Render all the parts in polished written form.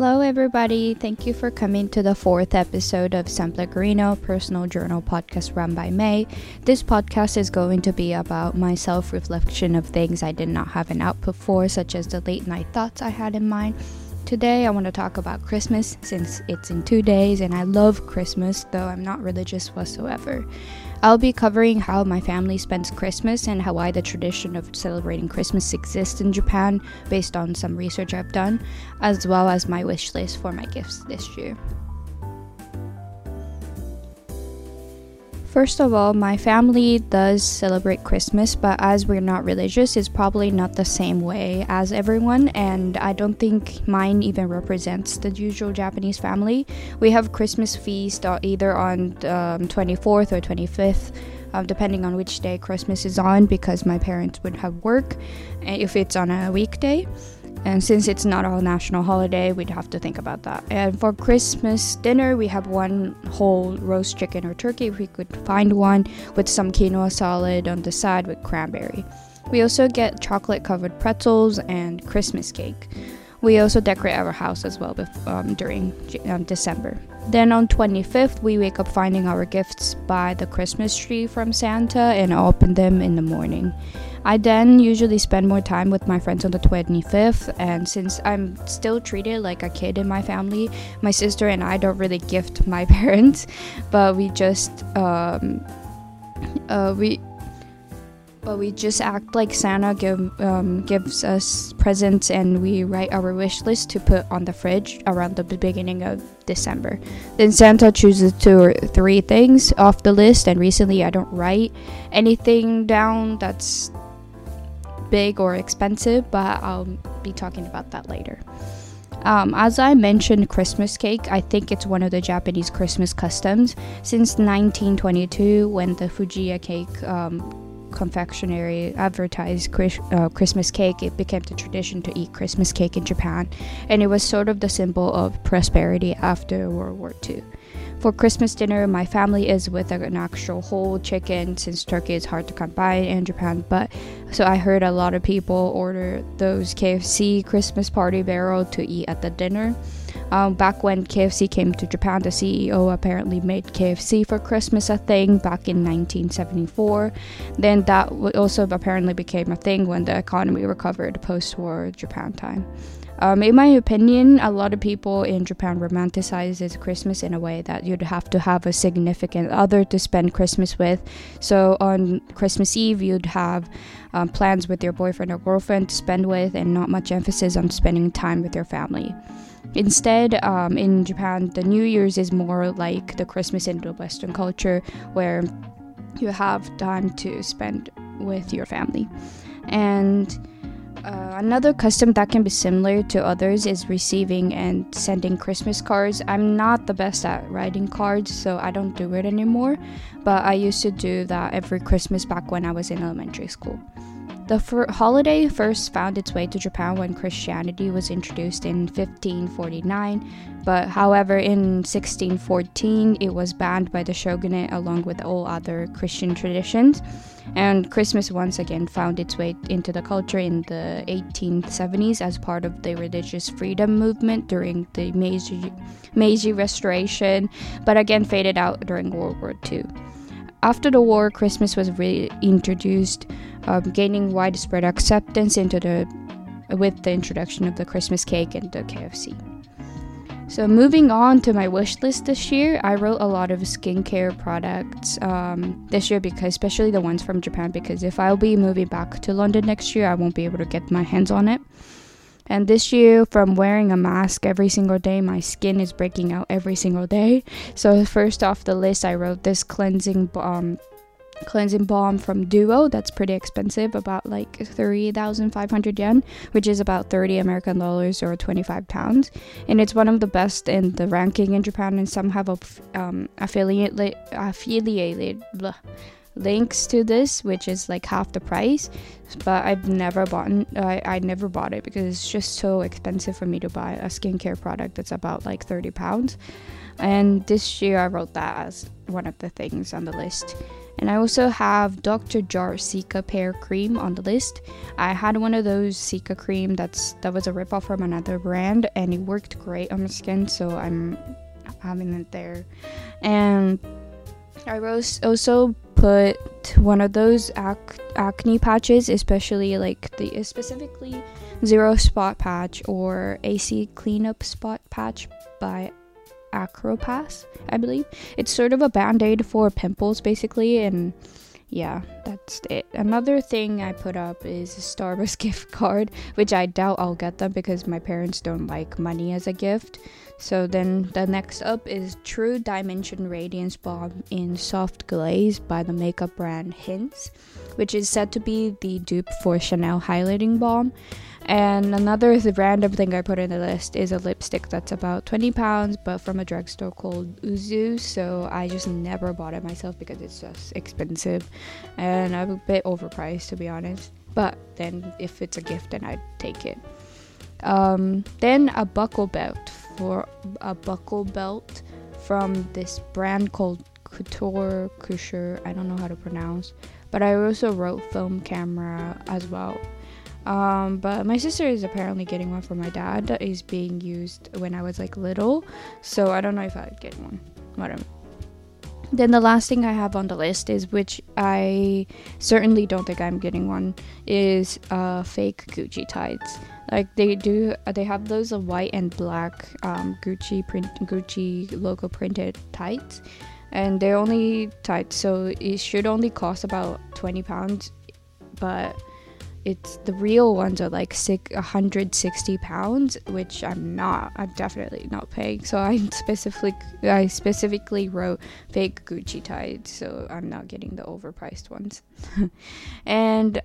Hello everybody, thank you for coming to the 4th episode of Samplegrino, personal journal podcast run by May. This podcast is going to be about my self-reflection of things I did not have an output for, such as the late night thoughts I had in mind. Today I want to talk about Christmas since it's in 2 days and I love Christmas, though I'm not religious whatsoever. I'll be covering how my family spends Christmas and how why the tradition of celebrating Christmas exists in Japan based on some research I've done, as well as my wish list for my gifts this year. First of all, my family does celebrate Christmas, but as we're not religious, it's probably not the same way as everyone, and I don't think mine even represents the usual Japanese family. We have Christmas feast either on 24th or 25th, depending on which day Christmas is on, because my parents would have work if it's on a weekday. And since it's not a national holiday, we'd have to think about that. And for Christmas dinner, we have one whole roast chicken or turkey, if we could find one, with some quinoa salad on the side with cranberry. We also get chocolate-covered pretzels and Christmas cake. We also decorate our house as well during December. Then on 25th, we wake up finding our gifts by the Christmas tree from Santa and open them in the morning. I then usually spend more time with my friends on the 25th, and since I'm still treated like a kid in my family, my sister and I don't really gift my parents, but we just act like Santa gives us presents, and we write our wish list to put on the fridge around the beginning of December. Then Santa chooses 2 or 3 things off the list, and recently I don't write anything down that's big or expensive, but I'll be talking about that later. As I mentioned, Christmas cake, I think it's one of the Japanese Christmas customs. Since 1922, when the Fujiya cake confectionery advertised Christmas cake, it became the tradition to eat Christmas cake in Japan, and it was sort of the symbol of prosperity after World War II. For Christmas dinner, my family is with an actual whole chicken, since turkey is hard to come by in Japan, but so I heard a lot of people order those KFC Christmas party barrel to eat at the dinner. Back when KFC came to Japan, the CEO apparently made KFC for Christmas a thing back in 1974. Then that also apparently became a thing when the economy recovered post-war Japan time. In my opinion, a lot of people in Japan romanticizes Christmas in a way that you'd have to have a significant other to spend Christmas with. So on Christmas Eve, you'd have plans with your boyfriend or girlfriend to spend with, and not much emphasis on spending time with your family. Instead, in Japan, the New Year's is more like the Christmas in the Western culture, where you have time to spend with your family. And another custom that can be similar to others is receiving and sending Christmas cards. I'm not the best at writing cards, so I don't do it anymore, but I used to do that every Christmas back when I was in elementary school. The holiday first found its way to Japan when Christianity was introduced in 1549, but however in 1614 it was banned by the shogunate along with all other Christian traditions, and Christmas once again found its way into the culture in the 1870s as part of the religious freedom movement during the Meiji Restoration, but again faded out during World War II. After the war, Christmas was reintroduced, gaining widespread acceptance with the introduction of the Christmas cake and the KFC. So moving on to my wish list this year, I wrote a lot of skincare products this year, because especially the ones from Japan, because if I'll be moving back to London next year, I won't be able to get my hands on it. And this year, from wearing a mask every single day, my skin is breaking out every single day. So first off the list, I wrote this cleansing balm from Duo that's pretty expensive, about like 3,500 yen, which is about 30 American dollars or 25 pounds. And it's one of the best in the ranking in Japan, and some have affiliated links to this, which is like half the price, but I never bought it because it's just so expensive for me to buy a skincare product that's about like 30 pounds. And this year I wrote that as one of the things on the list. And I also have Dr. Jart Sika Pear Cream on the list. I had one of those Sika cream that was a ripoff from another brand, and it worked great on my skin, so I'm having it there. And I also put one of those acne patches, especially like the specifically Zero Spot Patch or AC Cleanup Spot Patch by Acropass, I believe. It's sort of a band-aid for pimples, basically, and yeah, that's it. Another thing I put up is a Starbucks gift card, which I doubt I'll get them because my parents don't like money as a gift. So then the next up is True Dimension Radiance Balm in Soft Glaze by the makeup brand Hints, which is said to be the dupe for Chanel Highlighting Balm. And another random thing I put in the list is a lipstick that's about 20 pounds, but from a drugstore called Uzu, so I just never bought it myself because it's just expensive. And I'm a bit overpriced, to be honest. But then, if it's a gift, then I'd take it. Then a buckle belt from this brand called Couture Cushier. I don't know how to pronounce. But I also wrote film camera as well. But my sister is apparently getting one for my dad that is being used when I was like little, so I don't know if I would get one, whatever. Then the last thing I have on the list is, which I certainly don't think I'm getting one, is fake Gucci tights. Like they have those white and black Gucci logo printed tights, and they're only tights, so it should only cost about 20 pounds, but it's the real ones are like 160 pounds, which I'm definitely not paying. So I specifically wrote fake Gucci tights, so I'm not getting the overpriced ones. And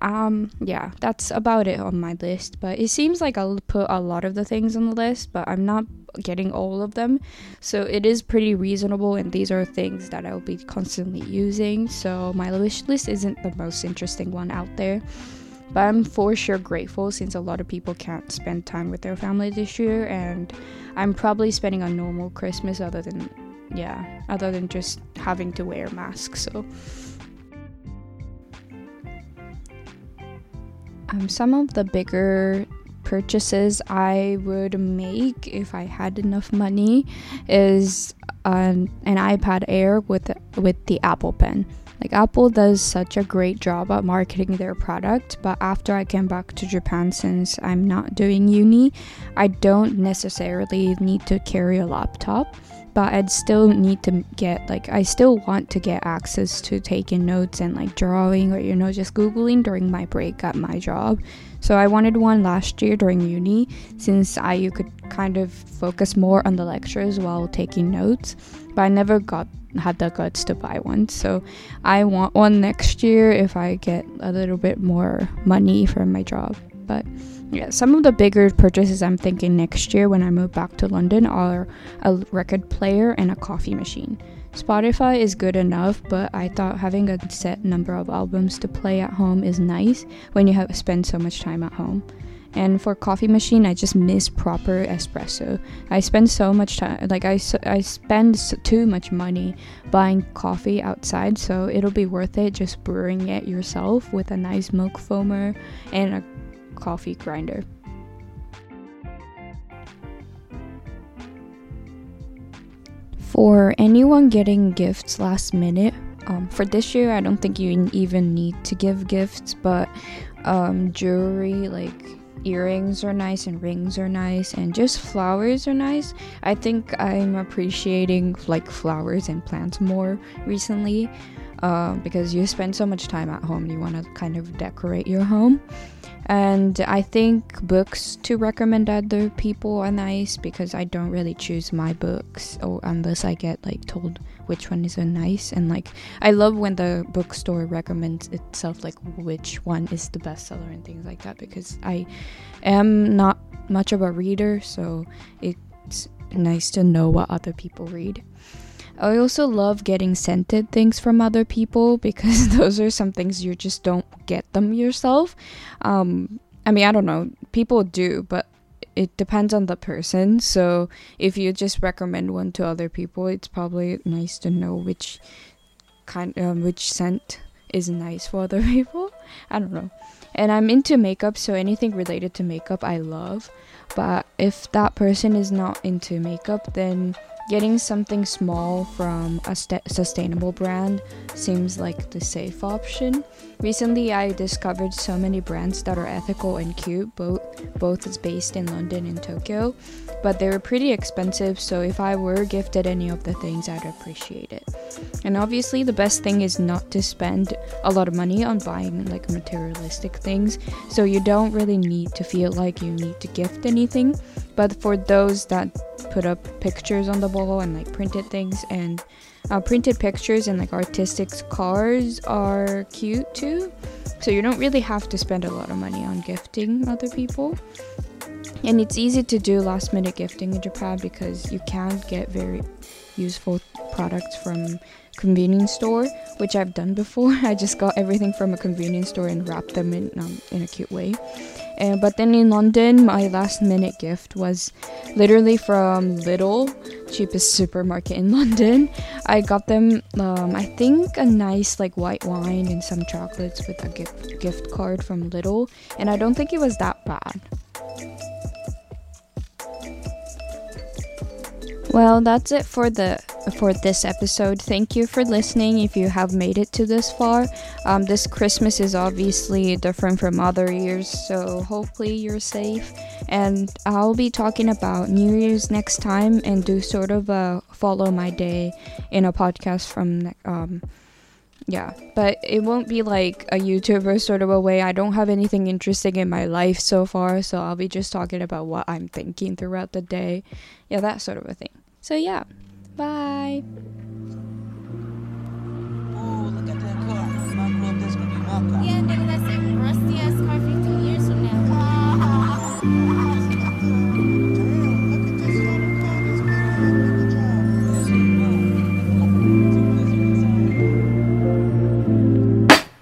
yeah, that's about it on my list. But it seems like I'll put a lot of the things on the list, but I'm not getting all of them, so it is pretty reasonable, and these are things that I'll be constantly using, so my wish list isn't the most interesting one out there. But I'm for sure grateful, since a lot of people can't spend time with their family this year, and I'm probably spending a normal Christmas other than just having to wear a mask. So some of the bigger purchases I would make if I had enough money is an iPad Air with the Apple Pen. Like, Apple does such a great job at marketing their product, but after I came back to Japan, since I'm not doing uni, I don't necessarily need to carry a laptop, but I'd still need to get, like, I still want to get access to taking notes and, like, drawing or, you know, just Googling during my break at my job. So I wanted one last year during uni, since you could kind of focus more on the lectures while taking notes, but I never had the guts to buy one. So I want one next year if I get a little bit more money from my job. But yeah, some of the bigger purchases I'm thinking next year when I move back to London are a record player and a coffee machine. Spotify is good enough, but I thought having a set number of albums to play at home is nice when you have spent so much time at home. And for coffee machine, I just miss proper espresso. I spend so much time, like I spend too much money buying coffee outside, so it'll be worth it just brewing it yourself with a nice milk foamer and a coffee grinder. For anyone getting gifts last minute, for this year, I don't think you even need to give gifts, but jewelry, like earrings are nice, and rings are nice, and just flowers are nice. I think I'm appreciating like flowers and plants more recently, because you spend so much time at home, you want to kind of decorate your home. And I think books to recommend other people are nice, because I don't really choose my books unless I get like told which one is nice. And like, I love when the bookstore recommends itself, like which one is the bestseller and things like that, because I am not much of a reader, so it's nice to know what other people read. I also love getting scented things from other people, because those are some things you just don't get them yourself. I mean, I don't know, people do, but it depends on the person. So if you just recommend one to other people, it's probably nice to know which which scent is nice for other people. I don't know. And I'm into makeup, so anything related to makeup I love. But if that person is not into makeup, then getting something small from a sustainable brand seems like the safe option. Recently, I discovered so many brands that are ethical and cute. Both is based in London and Tokyo, but they were pretty expensive, so if I were gifted any of the things, I'd appreciate it. And obviously, the best thing is not to spend a lot of money on buying like materialistic things, so you don't really need to feel like you need to gift anything. But for those that put up pictures on the wall and like printed things and printed pictures and like artistic cards are cute too. So you don't really have to spend a lot of money on gifting other people. And it's easy to do last minute gifting in Japan because you can get very useful products from convenience store, which I've done before. I just got everything from a convenience store and wrapped them in a cute way. But then in London, my last minute gift was literally from Lidl, cheapest supermarket in London. I got them, I think, a nice like white wine and some chocolates with a gift card from Lidl, and I don't think it was that bad. Well, that's it for this episode. Thank you for listening if you have made it to this far. This Christmas is obviously different from other years, so hopefully you're safe. And I'll be talking about New Year's next time and do sort of a follow my day in a podcast from but it won't be like a YouTuber sort of a way. I don't have anything interesting in my life so far, so I'll be just talking about what I'm thinking throughout the day. Yeah, that sort of a thing. So yeah, bye. Oh, look at that car. It's not, this would be my car. Yeah.